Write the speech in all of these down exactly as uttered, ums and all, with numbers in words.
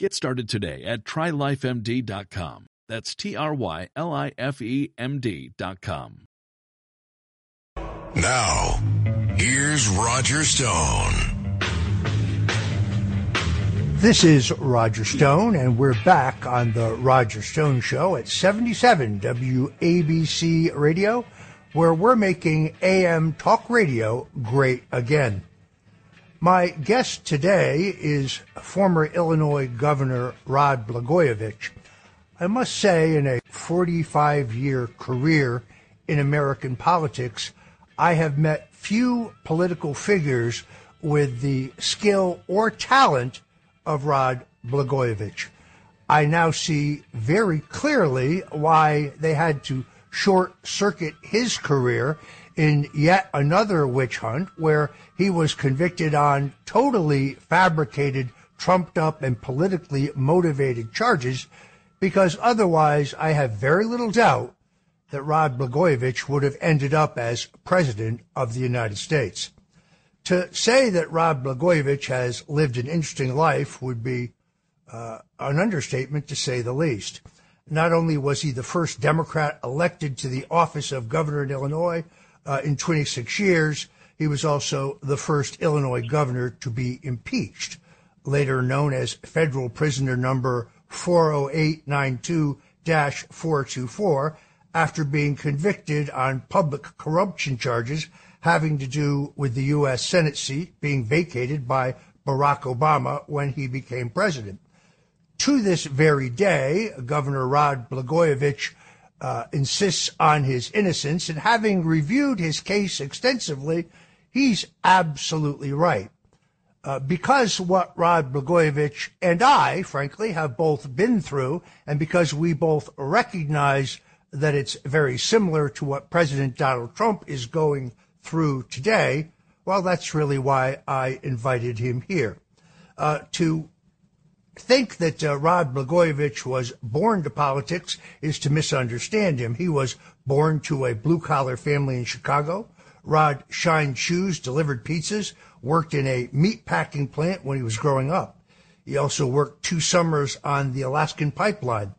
Get started today at Try Life M D dot com. That's T R Y L I F E M D dot com. Now, here's Roger Stone. This is Roger Stone, and we're back on The Roger Stone Show at seventy-seven W A B C Radio, where we're making A M talk radio great again. My guest today is former Illinois Governor Rod Blagojevich. I must say, in a forty-five year career in American politics, I have met few political figures with the skill or talent of Rod Blagojevich. I now see very clearly why they had to short-circuit his career in yet another witch hunt where he was convicted on totally fabricated, trumped-up, and politically motivated charges, because otherwise I have very little doubt that Rod Blagojevich would have ended up as President of the United States. To say that Rod Blagojevich has lived an interesting life would be uh, an understatement, to say the least. Not only was he the first Democrat elected to the office of governor in Illinois, Uh, in twenty-six years, he was also the first Illinois governor to be impeached, later known as federal prisoner number four oh eight nine two dash four two four, after being convicted on public corruption charges having to do with the U S Senate seat being vacated by Barack Obama when he became president. To this very day, Governor Rod Blagojevich Uh, insists on his innocence, and having reviewed his case extensively, he's absolutely right. Uh, because what Rod Blagojevich and I, frankly, have both been through, and because we both recognize that it's very similar to what President Donald Trump is going through today, well, that's really why I invited him here. Uh, to think that uh, Rod Blagojevich was born to politics is to misunderstand him. He was born to a blue-collar family in Chicago. Rod shined shoes, delivered pizzas, worked in a meatpacking plant when he was growing up. He also worked two summers on the Alaskan pipeline.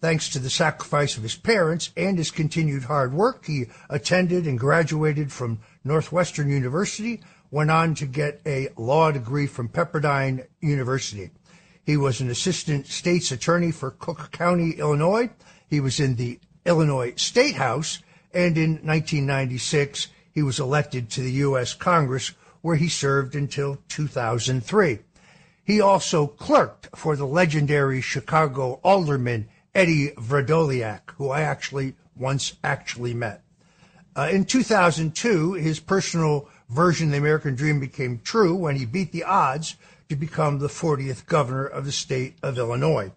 Thanks to the sacrifice of his parents and his continued hard work, he attended and graduated from Northwestern University, went on to get a law degree from Pepperdine University. He was an assistant state's attorney for Cook County, Illinois. He was in the Illinois State House, and in nineteen ninety-six, he was elected to the U S Congress, where he served until two thousand three. He also clerked for the legendary Chicago alderman Eddie Vredoliak, who I actually once actually met. Uh, in two thousand two, his personal version of the American dream became true when he beat the odds to become the fortieth governor of the state of Illinois.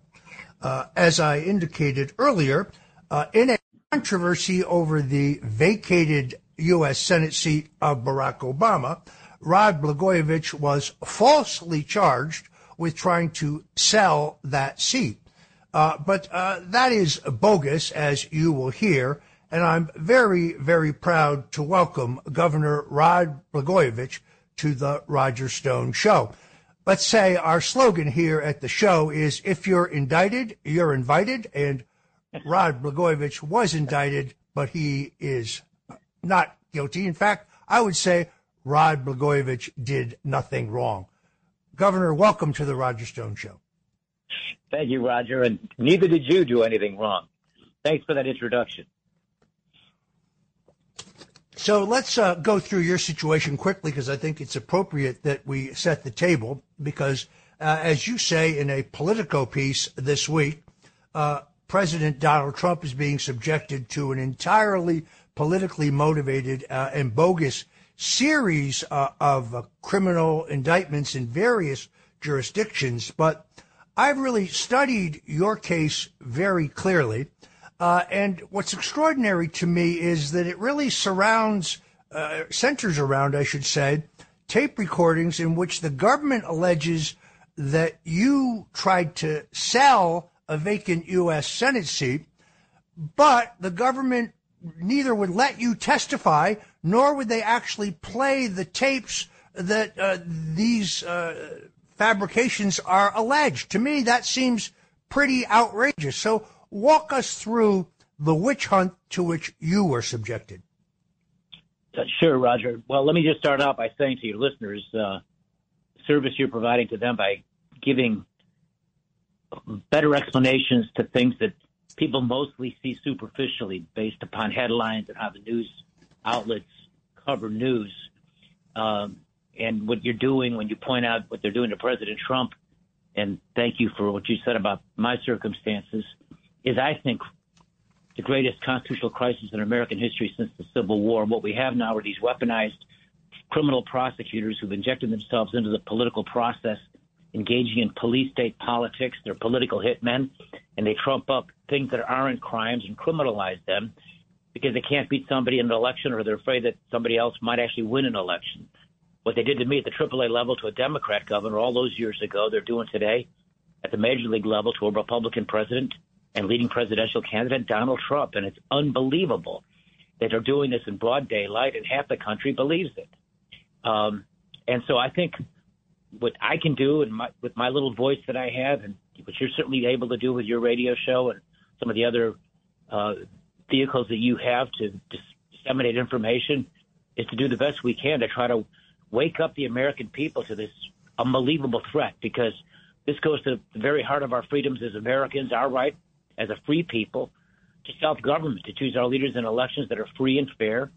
Uh, as I indicated earlier, uh, in a controversy over the vacated U S Senate seat of Barack Obama, Rod Blagojevich was falsely charged with trying to sell that seat. Uh, but uh, that is bogus, as you will hear, and I'm very, very proud to welcome Governor Rod Blagojevich to the Roger Stone Show. Let's say our slogan here at the show is, if you're indicted, you're invited. And Rod Blagojevich was indicted, but he is not guilty. In fact, I would say Rod Blagojevich did nothing wrong. Governor, welcome to the Roger Stone Show. Thank you, Roger. And neither did you do anything wrong. Thanks for that introduction. So let's uh, go through your situation quickly, because I think it's appropriate that we set the table, because uh, as you say in a Politico piece this week, uh, President Donald Trump is being subjected to an entirely politically motivated uh, and bogus series uh, of uh, criminal indictments in various jurisdictions. But I've really studied your case very clearly. Uh, and what's extraordinary to me is that it really surrounds, uh, centers around, I should say, tape recordings in which the government alleges that you tried to sell a vacant U S Senate seat, but the government neither would let you testify, nor would they actually play the tapes that uh, these uh, fabrications are alleged. To me, that seems pretty outrageous. So walk us through the witch hunt to which you were subjected. Sure, Roger. Well, let me just start out by saying to your listeners, uh, service you're providing to them by giving better explanations to things that people mostly see superficially based upon headlines and how the news outlets cover news. Um, and what you're doing when you point out what they're doing to President Trump, and thank you for what you said about my circumstances, is, I think, the greatest constitutional crisis in American history since the Civil War. What we have now are these weaponized criminal prosecutors who've injected themselves into the political process, engaging in police state politics. They're political hitmen, and they trump up things that aren't crimes and criminalize them because they can't beat somebody in an election, or they're afraid that somebody else might actually win an election. What they did to me at the triple A level to a Democrat governor all those years ago, they're doing today at the major league level to a Republican president and leading presidential candidate Donald Trump. And it's unbelievable that they're doing this in broad daylight and half the country believes it. Um, and so I think what I can do, and my, with my little voice that I have, and what you're certainly able to do with your radio show and some of the other uh, vehicles that you have to dis- disseminate information, is to do the best we can to try to wake up the American people to this unbelievable threat, because this goes to the very heart of our freedoms as Americans, our right as a free people to self-government, to choose our leaders in elections that are free and fair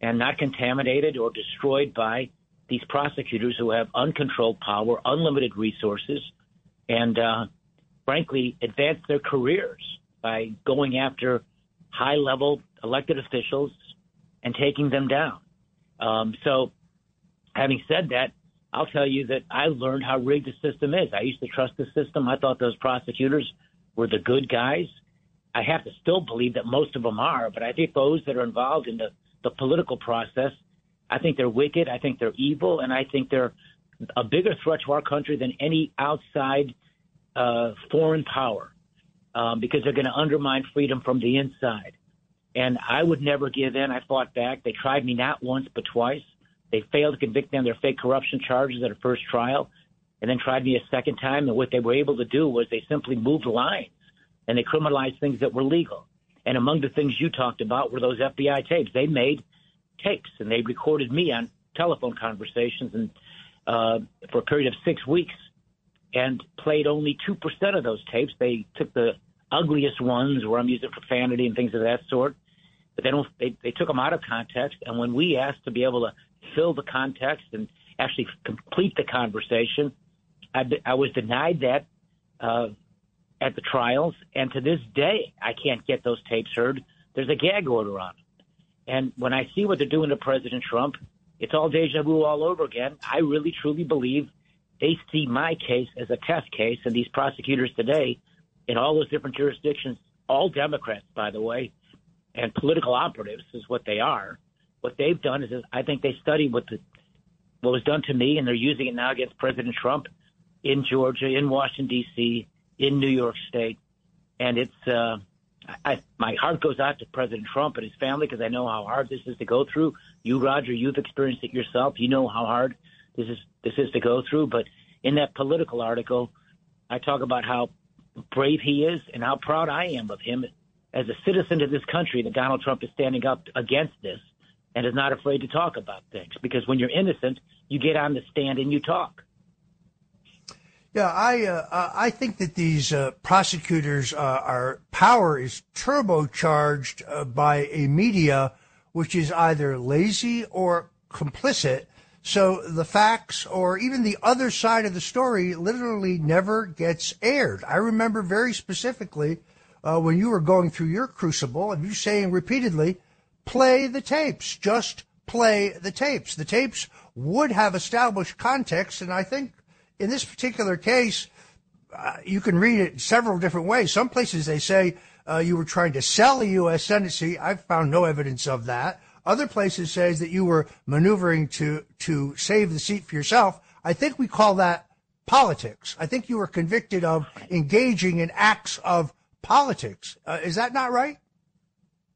and not contaminated or destroyed by these prosecutors who have uncontrolled power, unlimited resources, and uh, frankly advance their careers by going after high-level elected officials and taking them down. Um, so having said that, I'll tell you that I learned how rigged the system is. I used to trust the system. I thought those prosecutors were the good guys. I have to still believe that most of them are, but I think those that are involved in the, the political process, I think they're wicked, I think they're evil, and I think they're a bigger threat to our country than any outside uh, foreign power, um, because they're going to undermine freedom from the inside. And I would never give in. I fought back. They tried me not once but twice. They failed to convict them of their fake corruption charges at a first trial, and then tried me a second time, and what they were able to do was they simply moved lines, and they criminalized things that were legal. And among the things you talked about were those F B I tapes. They made tapes, and they recorded me on telephone conversations and uh, for a period of six weeks and played only two percent of those tapes. They took the ugliest ones where I'm using profanity and things of that sort, but they, don't, they, they took them out of context, and when we asked to be able to fill the context and actually complete the conversation, I, I was denied that uh, at the trials, and to this day, I can't get those tapes heard. There's a gag order on them. And when I see what they're doing to President Trump, it's all deja vu all over again. I really, truly believe they see my case as a test case, and these prosecutors today in all those different jurisdictions, all Democrats, by the way, and political operatives is what they are. What they've done is, is I think they studied what, the, what was done to me, and they're using it now against President Trump in Georgia, in Washington, D C, in New York State. And it's uh, I, my heart goes out to President Trump and his family, because I know how hard this is to go through. You, Roger, you've experienced it yourself. You know how hard this is this is to go through. But in that political article, I talk about how brave he is and how proud I am of him as a citizen of this country, that Donald Trump is standing up against this and is not afraid to talk about things. Because when you're innocent, you get on the stand and you talk. Yeah, I uh, I think that these uh, prosecutors, uh, our power is turbocharged uh, by a media which is either lazy or complicit. So the facts or even the other side of the story literally never gets aired. I remember very specifically uh, when you were going through your crucible and you saying repeatedly, play the tapes, just play the tapes. The tapes would have established context, and I think in this particular case, uh, you can read it several different ways. Some places they say uh, you were trying to sell a U S Senate. I've found no evidence of that. Other places says that you were maneuvering to to save the seat for yourself. I think we call that politics. I think you were convicted of engaging in acts of politics. Uh, is that not right?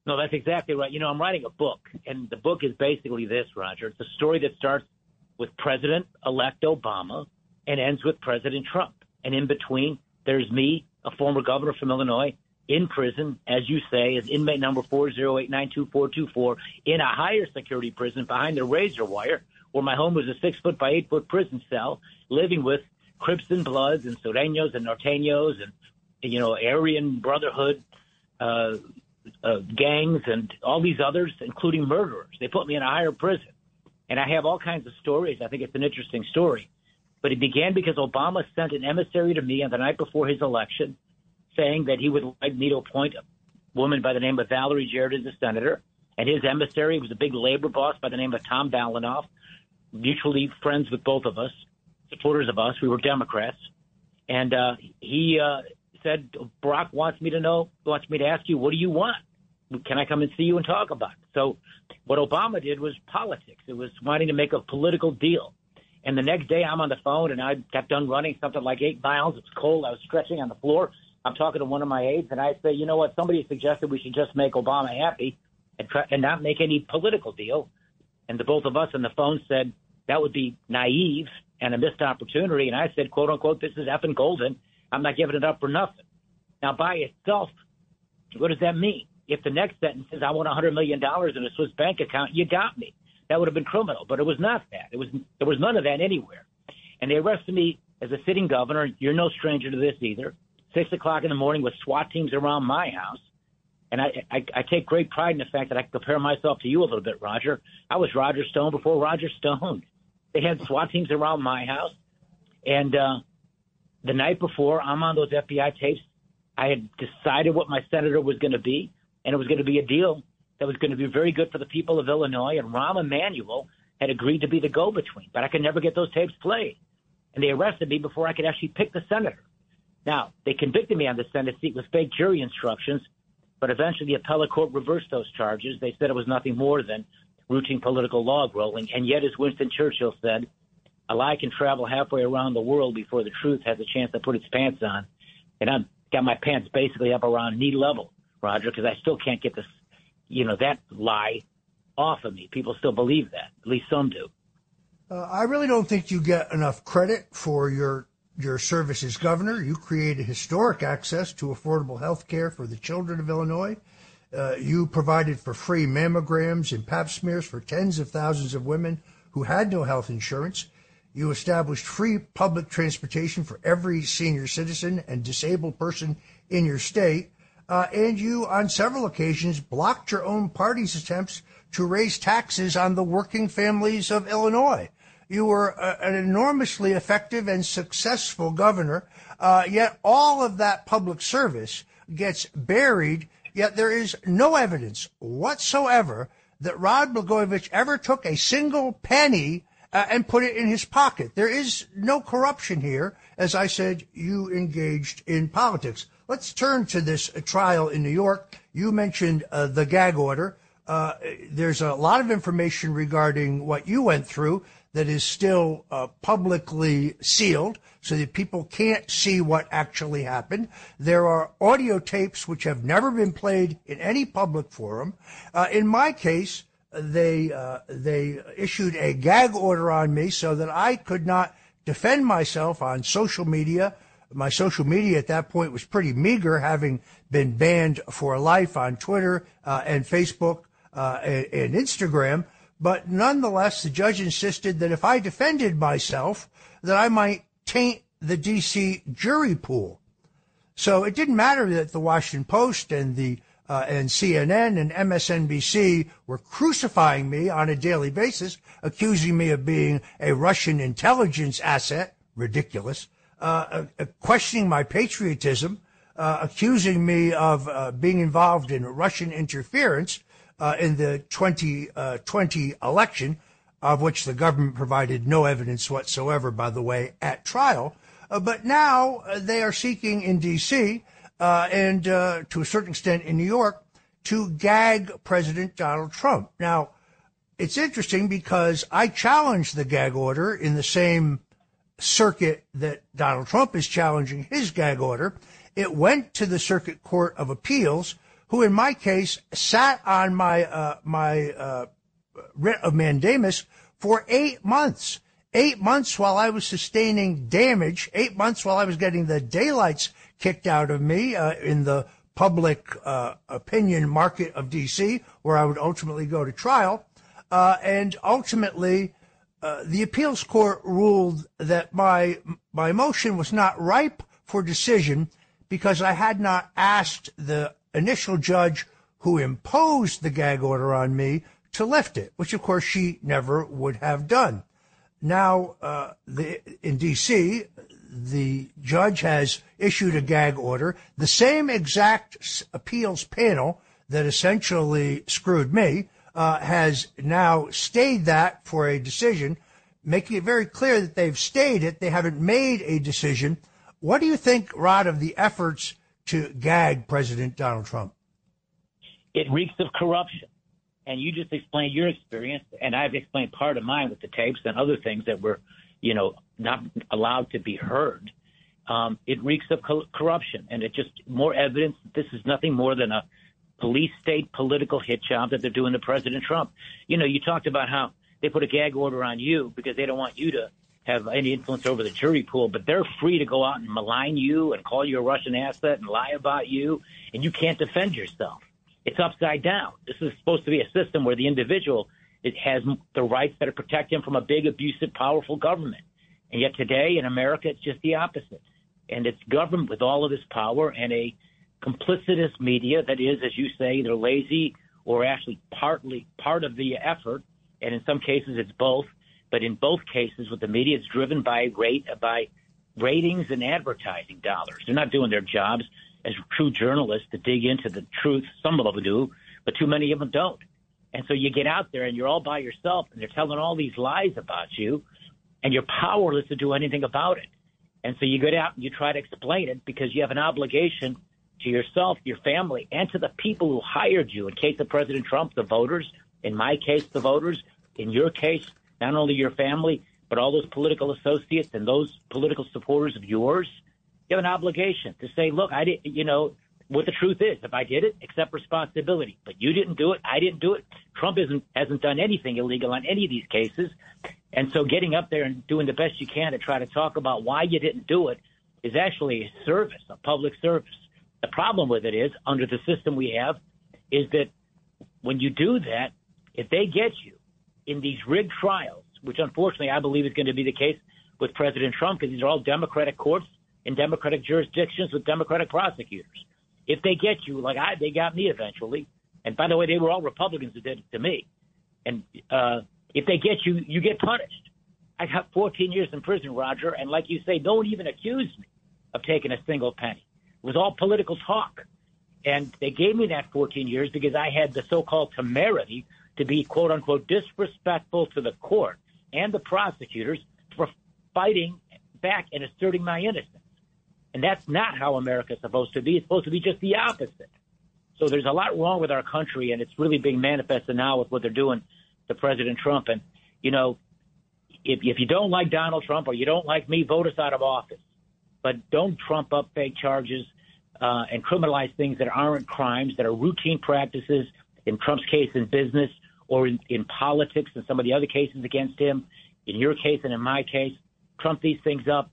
No, that's exactly right. You know, I'm writing a book, and the book is basically this, Roger. It's a story that starts with President-elect Obama and ends with President Trump. And in between, there's me, a former governor from Illinois, in prison, as you say, as inmate number four zero eight nine two four two four, in a higher security prison behind the razor wire, where my home was a six-foot by eight-foot prison cell, living with Crips and Bloods and Sureños and Norteños and, you know, Aryan Brotherhood uh, uh, gangs and all these others, including murderers. They put me in a higher prison. And I have all kinds of stories. I think it's an interesting story. But it began because Obama sent an emissary to me on the night before his election, saying that he would like me to appoint a woman by the name of Valerie Jarrett as a senator, and his emissary was a big labor boss by the name of Tom Balanoff, mutually friends with both of us, supporters of us. We were Democrats, and uh, he uh, said, "Barack wants me to know, wants me to ask you, what do you want? Can I come and see you and talk about it?" So, what Obama did was politics. It was wanting to make a political deal. And the next day, I'm on the phone, and I got done running something like eight miles. It was cold. I was stretching on the floor. I'm talking to one of my aides, and I say, you know what, somebody suggested we should just make Obama happy and, try, and not make any political deal. And the both of us on the phone said that would be naive and a missed opportunity. And I said, quote, unquote, this is effing golden. I'm not giving it up for nothing. Now, by itself, what does that mean? If the next sentence is I want one hundred million dollars in a Swiss bank account, you got me. That would have been criminal, but it was not that. It was There was none of that anywhere. And they arrested me as a sitting governor. You're no stranger to this either. Six o'clock in the morning with SWAT teams around my house. And I, I, I take great pride in the fact that I compare myself to you a little bit, Roger. I was Roger Stone before Roger Stone. They had SWAT teams around my house. And uh, the night before, I'm on those F B I tapes. I had decided what my senator was going to be, and it was going to be a deal that was going to be very good for the people of Illinois. And Rahm Emanuel had agreed to be the go-between, but I could never get those tapes played. And they arrested me before I could actually pick the senator. Now, they convicted me on the Senate seat with fake jury instructions, but eventually the appellate court reversed those charges. They said it was nothing more than routine political log rolling. And yet, as Winston Churchill said, a lie can travel halfway around the world before the truth has a chance to put its pants on. And I've got my pants basically up around knee level, Roger, because I still can't get this, you know, that lie off of me. People still believe that. At least some do. Uh, I really don't think you get enough credit for your Your service as governor. You created historic access to affordable health care for the children of Illinois. Uh, you provided for free mammograms and pap smears for tens of thousands of women who had no health insurance. You established free public transportation for every senior citizen and disabled person in your state. Uh, and you, on several occasions, blocked your own party's attempts to raise taxes on the working families of Illinois. You were uh, an enormously effective and successful governor, uh, yet all of that public service gets buried, yet there is no evidence whatsoever that Rod Blagojevich ever took a single penny uh, and put it in his pocket. There is no corruption here. As I said, you engaged in politics. Let's turn to this uh, trial in New York. You mentioned uh, the gag order. Uh, there's a lot of information regarding what you went through that is still uh, publicly sealed so that people can't see what actually happened. There are audio tapes which have never been played in any public forum. Uh, in my case, they uh, they issued a gag order on me so that I could not defend myself on social media. My social media at that point was pretty meager, having been banned for life on Twitter uh, and Facebook uh, and, and Instagram. But nonetheless, the judge insisted that if I defended myself, that I might taint the D C jury pool. So it didn't matter that the Washington Post and the uh, and C N N and M S N B C were crucifying me on a daily basis, accusing me of being a Russian intelligence asset, ridiculous, uh, uh, questioning my patriotism, uh, accusing me of uh, being involved in Russian interference uh, in the twenty twenty election, of which the government provided no evidence whatsoever, by the way, at trial. Uh, but now uh, they are seeking in D C uh, and uh, to a certain extent in New York to gag President Donald Trump. Now, it's interesting because I challenged the gag order in the same circuit that Donald Trump is challenging his gag order. It went to the Circuit Court of Appeals, who in my case sat on my uh, my uh, writ of mandamus for eight months. Eight months while I was sustaining damage, eight months while I was getting the daylights kicked out of me uh, in the public uh, opinion market of D C, where I would ultimately go to trial. Uh, and ultimately, uh, the appeals court ruled that my my motion was not ripe for decision because I had not asked the initial judge who imposed the gag order on me to lift it, which, of course, she never would have done. Now, uh, the, in D C, the judge has issued a gag order. The same exact appeals panel that essentially screwed me uh, has now stayed that for a decision, making it very clear that they've stayed it. They haven't made a decision. What do you think, Rod, of the efforts to gag President Donald Trump? It reeks of corruption. And you just explained your experience, and I've explained part of mine with the tapes and other things that were, you know, not allowed to be heard. Um, it reeks of co- corruption, and it just more evidence that this is nothing more than a police state political hit job that they're doing to President Trump. You know, you talked about how they put a gag order on you because they don't want you to have any influence over the jury pool, but they're free to go out and malign you and call you a Russian asset and lie about you, and you can't defend yourself. It's upside down. This is supposed to be a system where the individual it has the rights that protect him from a big, abusive, powerful government. And yet today in America, it's just the opposite. And it's governed with all of this power and a complicitous media that is, as you say, either lazy or actually partly part of the effort. And in some cases, it's both. But in both cases, with the media, it's driven by rate by ratings and advertising dollars. They're not doing their jobs as true journalists to dig into the truth. Some of them do, but too many of them don't. And so you get out there and you're all by yourself and they're telling all these lies about you and you're powerless to do anything about it. And so you get out and you try to explain it because you have an obligation to yourself, your family, and to the people who hired you. In case of President Trump, the voters, in my case, the voters, in your case, not only your family, but all those political associates and those political supporters of yours. You have an obligation to say, look, I didn't, you know, what the truth is. If I did it, accept responsibility. But you didn't do it. I didn't do it. Trump isn't, hasn't done anything illegal on any of these cases. And so getting up there and doing the best you can to try to talk about why you didn't do it is actually a service, a public service. The problem with it is, under the system we have, is that when you do that, if they get you in these rigged trials, which unfortunately I believe is going to be the case with President Trump, because these are all Democratic courts, in Democratic jurisdictions with Democratic prosecutors. If they get you, like I, they got me eventually, and by the way, they were all Republicans who did it to me, and uh, if they get you, you get punished. I got fourteen years in prison, Roger, and like you say, no one even accused me of taking a single penny. It was all political talk, and they gave me that fourteen years because I had the so-called temerity to be, quote-unquote, disrespectful to the court and the prosecutors for fighting back and asserting my innocence. And that's not how America is supposed to be. It's supposed to be just the opposite. So there's a lot wrong with our country, and it's really being manifested now with what they're doing to President Trump. And, you know, if, if you don't like Donald Trump or you don't like me, vote us out of office. But don't trump up fake charges uh, and criminalize things that aren't crimes, that are routine practices, in Trump's case in business or in, in politics and some of the other cases against him. In your case and in my case, trump these things up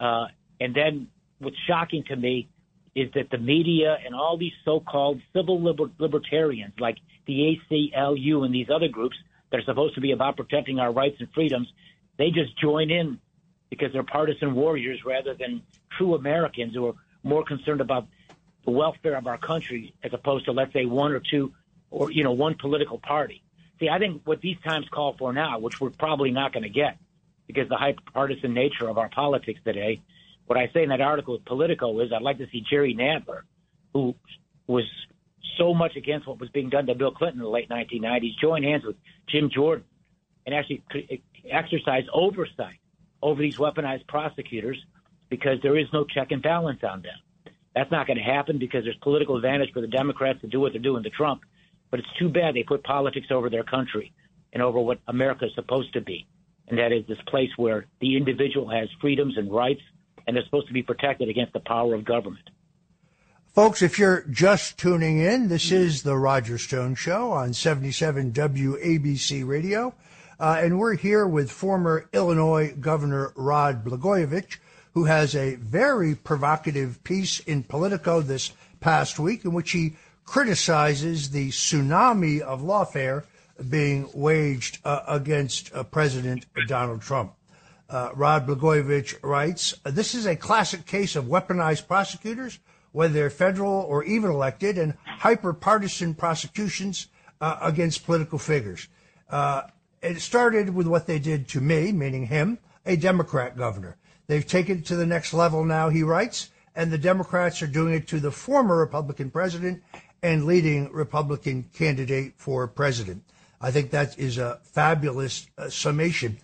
uh, and then – what's shocking to me is that the media and all these so-called civil liber- libertarians like the A C L U and these other groups that are supposed to be about protecting our rights and freedoms, they just join in because they're partisan warriors rather than true Americans who are more concerned about the welfare of our country as opposed to, let's say, one or two or, you know, one political party. See, I think what these times call for now, which we're probably not going to get because the hyper-partisan nature of our politics today, what I say in that article with Politico is I'd like to see Jerry Nadler, who was so much against what was being done to Bill Clinton in the late nineteen nineties, join hands with Jim Jordan and actually exercise oversight over these weaponized prosecutors because there is no check and balance on them. That's not going to happen because there's political advantage for the Democrats to do what they're doing to Trump. But it's too bad they put politics over their country and over what America is supposed to be. And that is this place where the individual has freedoms and rights, and they're supposed to be protected against the power of government. Folks, if you're just tuning in, this is The Roger Stone Show on seventy-seven W A B C Radio. Uh, and we're here with former Illinois Governor Rod Blagojevich, who has a very provocative piece in Politico this past week in which he criticizes the tsunami of lawfare being waged uh, against uh, President Donald Trump. Uh, Rod Blagojevich writes, "This is a classic case of weaponized prosecutors, whether they're federal or even elected, and hyper-partisan prosecutions uh, against political figures. Uh, it started with what they did to me," meaning him, "a Democrat governor. They've taken it to the next level now," he writes, "and the Democrats are doing it to the former Republican president and leading Republican candidate for president." I think that is a fabulous uh, summation.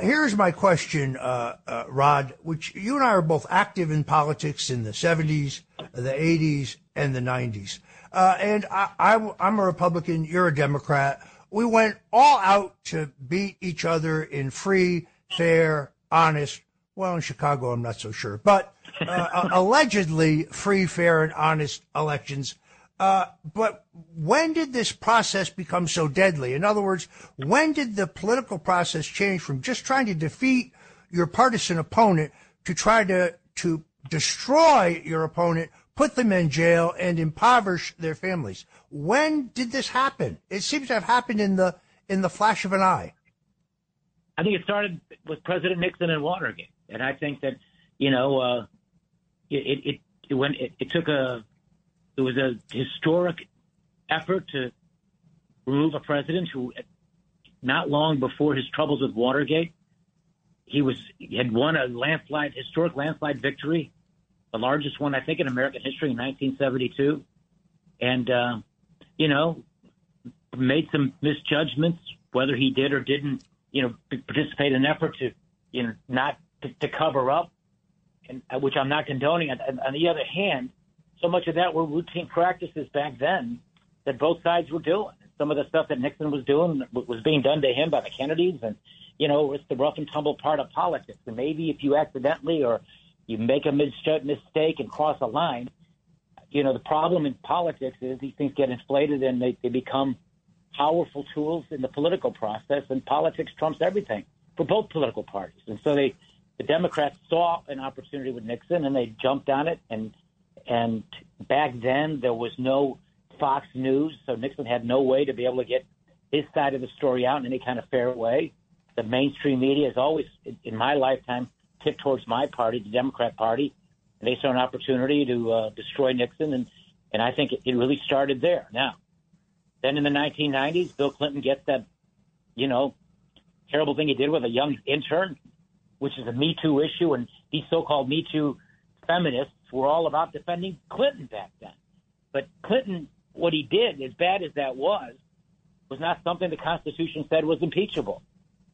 Here's my question, uh, uh, Rod, which you and I are both active in politics in the seventies, the eighties, and the nineties. Uh, and I, I, I'm a Republican. You're a Democrat. We went all out to beat each other in free, fair, honest. Well, in Chicago, I'm not so sure. But uh, allegedly free, fair, and honest elections. Uh, but when did this process become so deadly? In other words, when did the political process change from just trying to defeat your partisan opponent to try to, to destroy your opponent, put them in jail, and impoverish their families? When did this happen? It seems to have happened in the, in the flash of an eye. I think it started with President Nixon and Watergate. And I think that, you know, uh, it, it, it, when it, it took a, It was a historic effort to remove a president who, not long before his troubles with Watergate, he was he had won a landslide, historic landslide victory, the largest one, I think, in American history in nineteen seventy-two. And, uh, you know, made some misjudgments, whether he did or didn't, you know, participate in an effort to, you know, not to, to cover up, and which I'm not condoning. On, on the other hand, so much of that were routine practices back then that both sides were doing. Some of the stuff that Nixon was doing was being done to him by the Kennedys. And, you know, it's the rough and tumble part of politics. And maybe if you accidentally or you make a mistake and cross a line, you know, the problem in politics is these things get inflated and they, they become powerful tools in the political process. And politics trumps everything for both political parties. And so they, the Democrats saw an opportunity with Nixon and they jumped on it. And And back then, there was no Fox News, so Nixon had no way to be able to get his side of the story out in any kind of fair way. The mainstream media has always, in my lifetime, tipped towards my party, the Democrat Party. And they saw an opportunity to uh, destroy Nixon, and, and I think it, it really started there. Now, then in the nineteen nineties, Bill Clinton gets that, you know, terrible thing he did with a young intern, which is a Me Too issue, and these so-called Me Too feminists were all about defending Clinton back then. But Clinton, what he did, as bad as that was, was not something the Constitution said was impeachable.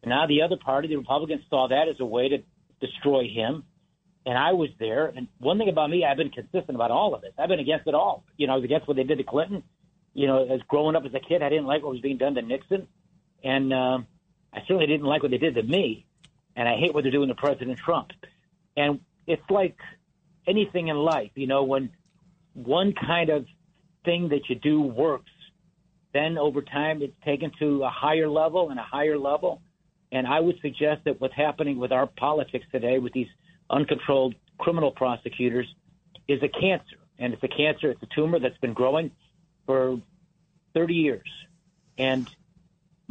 And now the other party, the Republicans, saw that as a way to destroy him. And I was there. And one thing about me, I've been consistent about all of this. I've been against it all. You know, I was against what they did to Clinton. You know, as growing up as a kid, I didn't like what was being done to Nixon. And uh, I certainly didn't like what they did to me. And I hate what they're doing to President Trump. And it's like anything in life, you know, when one kind of thing that you do works, then over time it's taken to a higher level and a higher level. And I would suggest that what's happening with our politics today with these uncontrolled criminal prosecutors is a cancer. And it's a cancer, it's a tumor that's been growing for thirty years. And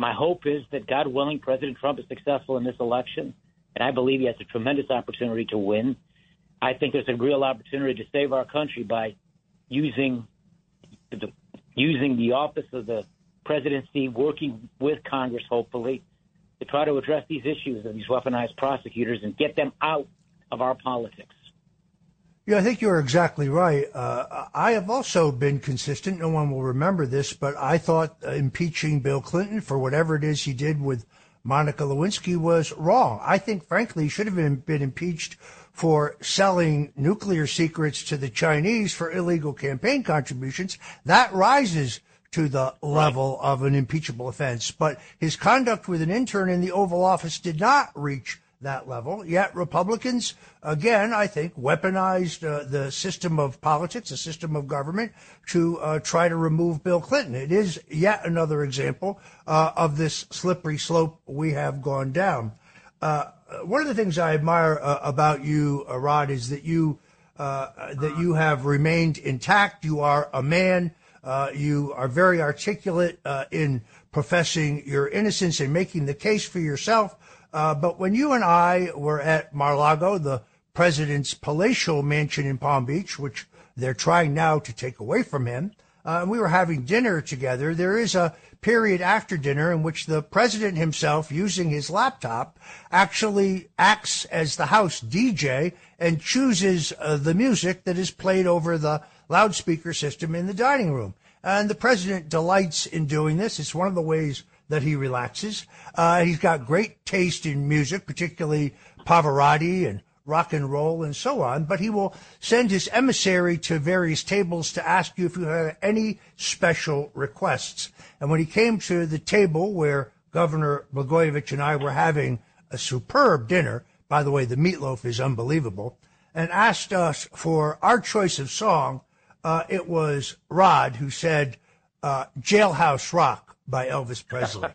my hope is that, God willing, President Trump is successful in this election. And I believe he has a tremendous opportunity to win. I think there's a real opportunity to save our country by using the, using the office of the presidency, working with Congress, hopefully, to try to address these issues of these weaponized prosecutors and get them out of our politics. Yeah, I think you're exactly right. Uh, I have also been consistent. No one will remember this, but I thought impeaching Bill Clinton for whatever it is he did with Monica Lewinsky was wrong. I think, frankly, he should have been, been impeached for selling nuclear secrets to the Chinese for illegal campaign contributions. That rises to the level of an impeachable offense. But his conduct with an intern in the Oval Office did not reach that level. Yet Republicans, again, I think, weaponized uh, the system of politics, the system of government, to uh, try to remove Bill Clinton. It is yet another example uh, of this slippery slope we have gone down. Uh, one of the things I admire uh, about you, uh, Rod, is that you uh, that you have remained intact. You are a man. Uh, you are very articulate uh, in professing your innocence and making the case for yourself. Uh, but when you and I were at Mar-a-Lago, the president's palatial mansion in Palm Beach, which they're trying now to take away from him, uh, and we were having dinner together, there is a period after dinner in which the president himself, using his laptop, actually acts as the house D J and chooses uh, the music that is played over the loudspeaker system in the dining room. And the president delights in doing this. It's one of the ways that he relaxes. Uh, he's got great taste in music, particularly Pavarotti and rock and roll and so on, but he will send his emissary to various tables to ask you if you have any special requests. And when he came to the table where Governor Blagojevich and I were having a superb dinner, by the way, the meatloaf is unbelievable, and asked us for our choice of song, uh, it was Rod who said, uh, Jailhouse Rock by Elvis Presley.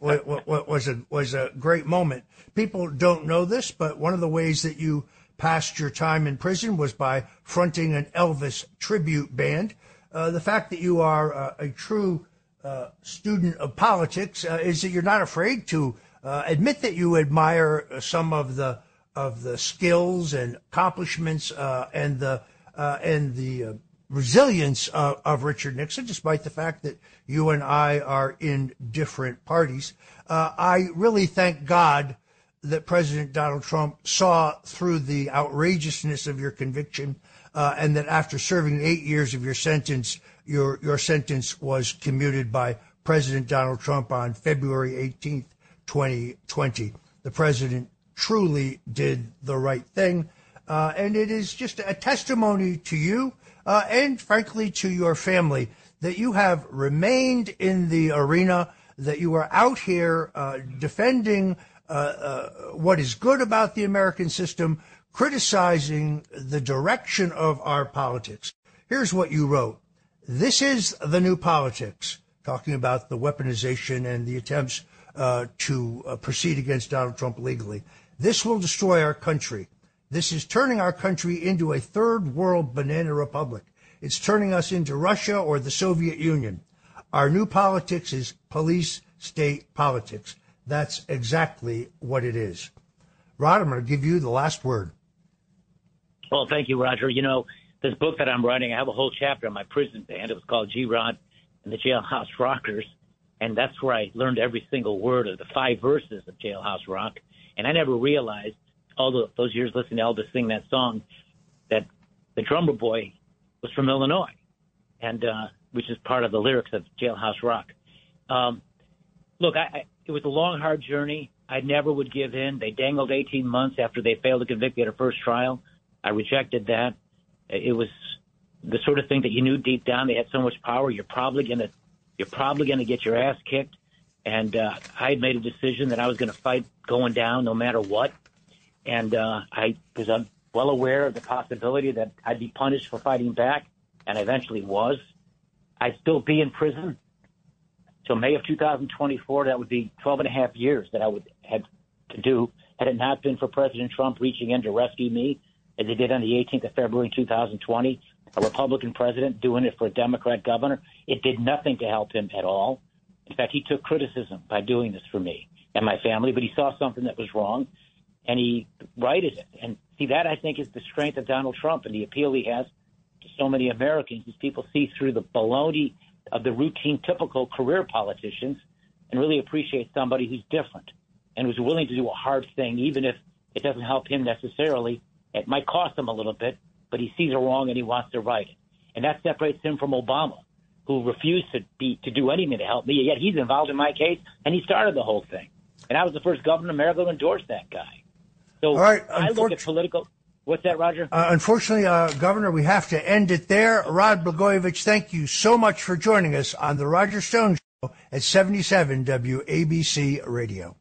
what, what, what was a was a great moment. People don't know this, but one of the ways that you passed your time in prison was by fronting an Elvis tribute band. Uh, the fact that you are uh, a true uh, student of politics uh, is that you're not afraid to uh, admit that you admire some of the of the skills and accomplishments uh, and the uh, and the uh, resilience of, of Richard Nixon, despite the fact that you and I are in different parties. Uh, I really thank God that President Donald Trump saw through the outrageousness of your conviction uh, and that after serving eight years of your sentence, your, your sentence was commuted by President Donald Trump on February eighteenth, twenty twenty. The president truly did the right thing. Uh, and it is just a testimony to you Uh, and frankly to your family, that you have remained in the arena, that you are out here uh, defending uh, uh, what is good about the American system, criticizing the direction of our politics. Here's what you wrote. This is the new politics, talking about the weaponization and the attempts uh, to uh, proceed against Donald Trump legally. This will destroy our country. This is turning our country into a third world banana republic. It's turning us into Russia or the Soviet Union. Our new politics is police state politics. That's exactly what it is. Rod, I'm going to give you the last word. Well, thank you, Roger. You know, this book that I'm writing, I have a whole chapter on my prison band. It was called G-Rod and the Jailhouse Rockers. And that's where I learned every single word of the five verses of Jailhouse Rock. And I never realized all those years listening to Elvis sing that song, that the drummer boy was from Illinois, and uh, which is part of the lyrics of Jailhouse Rock. Um, look, I, I, it was a long, hard journey. I never would give in. They dangled eighteen months after they failed to convict me at a first trial. I rejected that. It was the sort of thing that you knew deep down they had so much power. You're probably gonna, you're probably gonna get your ass kicked. And uh, I had made a decision that I was gonna fight going down no matter what. And uh, I was uh, well aware of the possibility that I'd be punished for fighting back, and eventually was. I'd still be in prison till May of two thousand twenty-four. That would be twelve and a half years that I would have to do had it not been for President Trump reaching in to rescue me, as he did on the eighteenth of February, two thousand twenty, a Republican president doing it for a Democrat governor. It did nothing to help him at all. In fact, he took criticism by doing this for me and my family, but he saw something that was wrong, and he righted it. And see, that I think is the strength of Donald Trump and the appeal he has to so many Americans is people see through the baloney of the routine, typical career politicians and really appreciate somebody who's different and who's willing to do a hard thing, even if it doesn't help him necessarily. It might cost him a little bit, but he sees a wrong and he wants to right it. And that separates him from Obama, who refused to be to do anything to help me, yet he's involved in my case, and he started the whole thing. And I was the first governor in America to endorse that guy. So right, I look at political... What's that, Roger? Uh, unfortunately, uh, Governor, we have to end it there. Rod Blagojevich, thank you so much for joining us on The Roger Stone Show at seventy-seven W A B C Radio.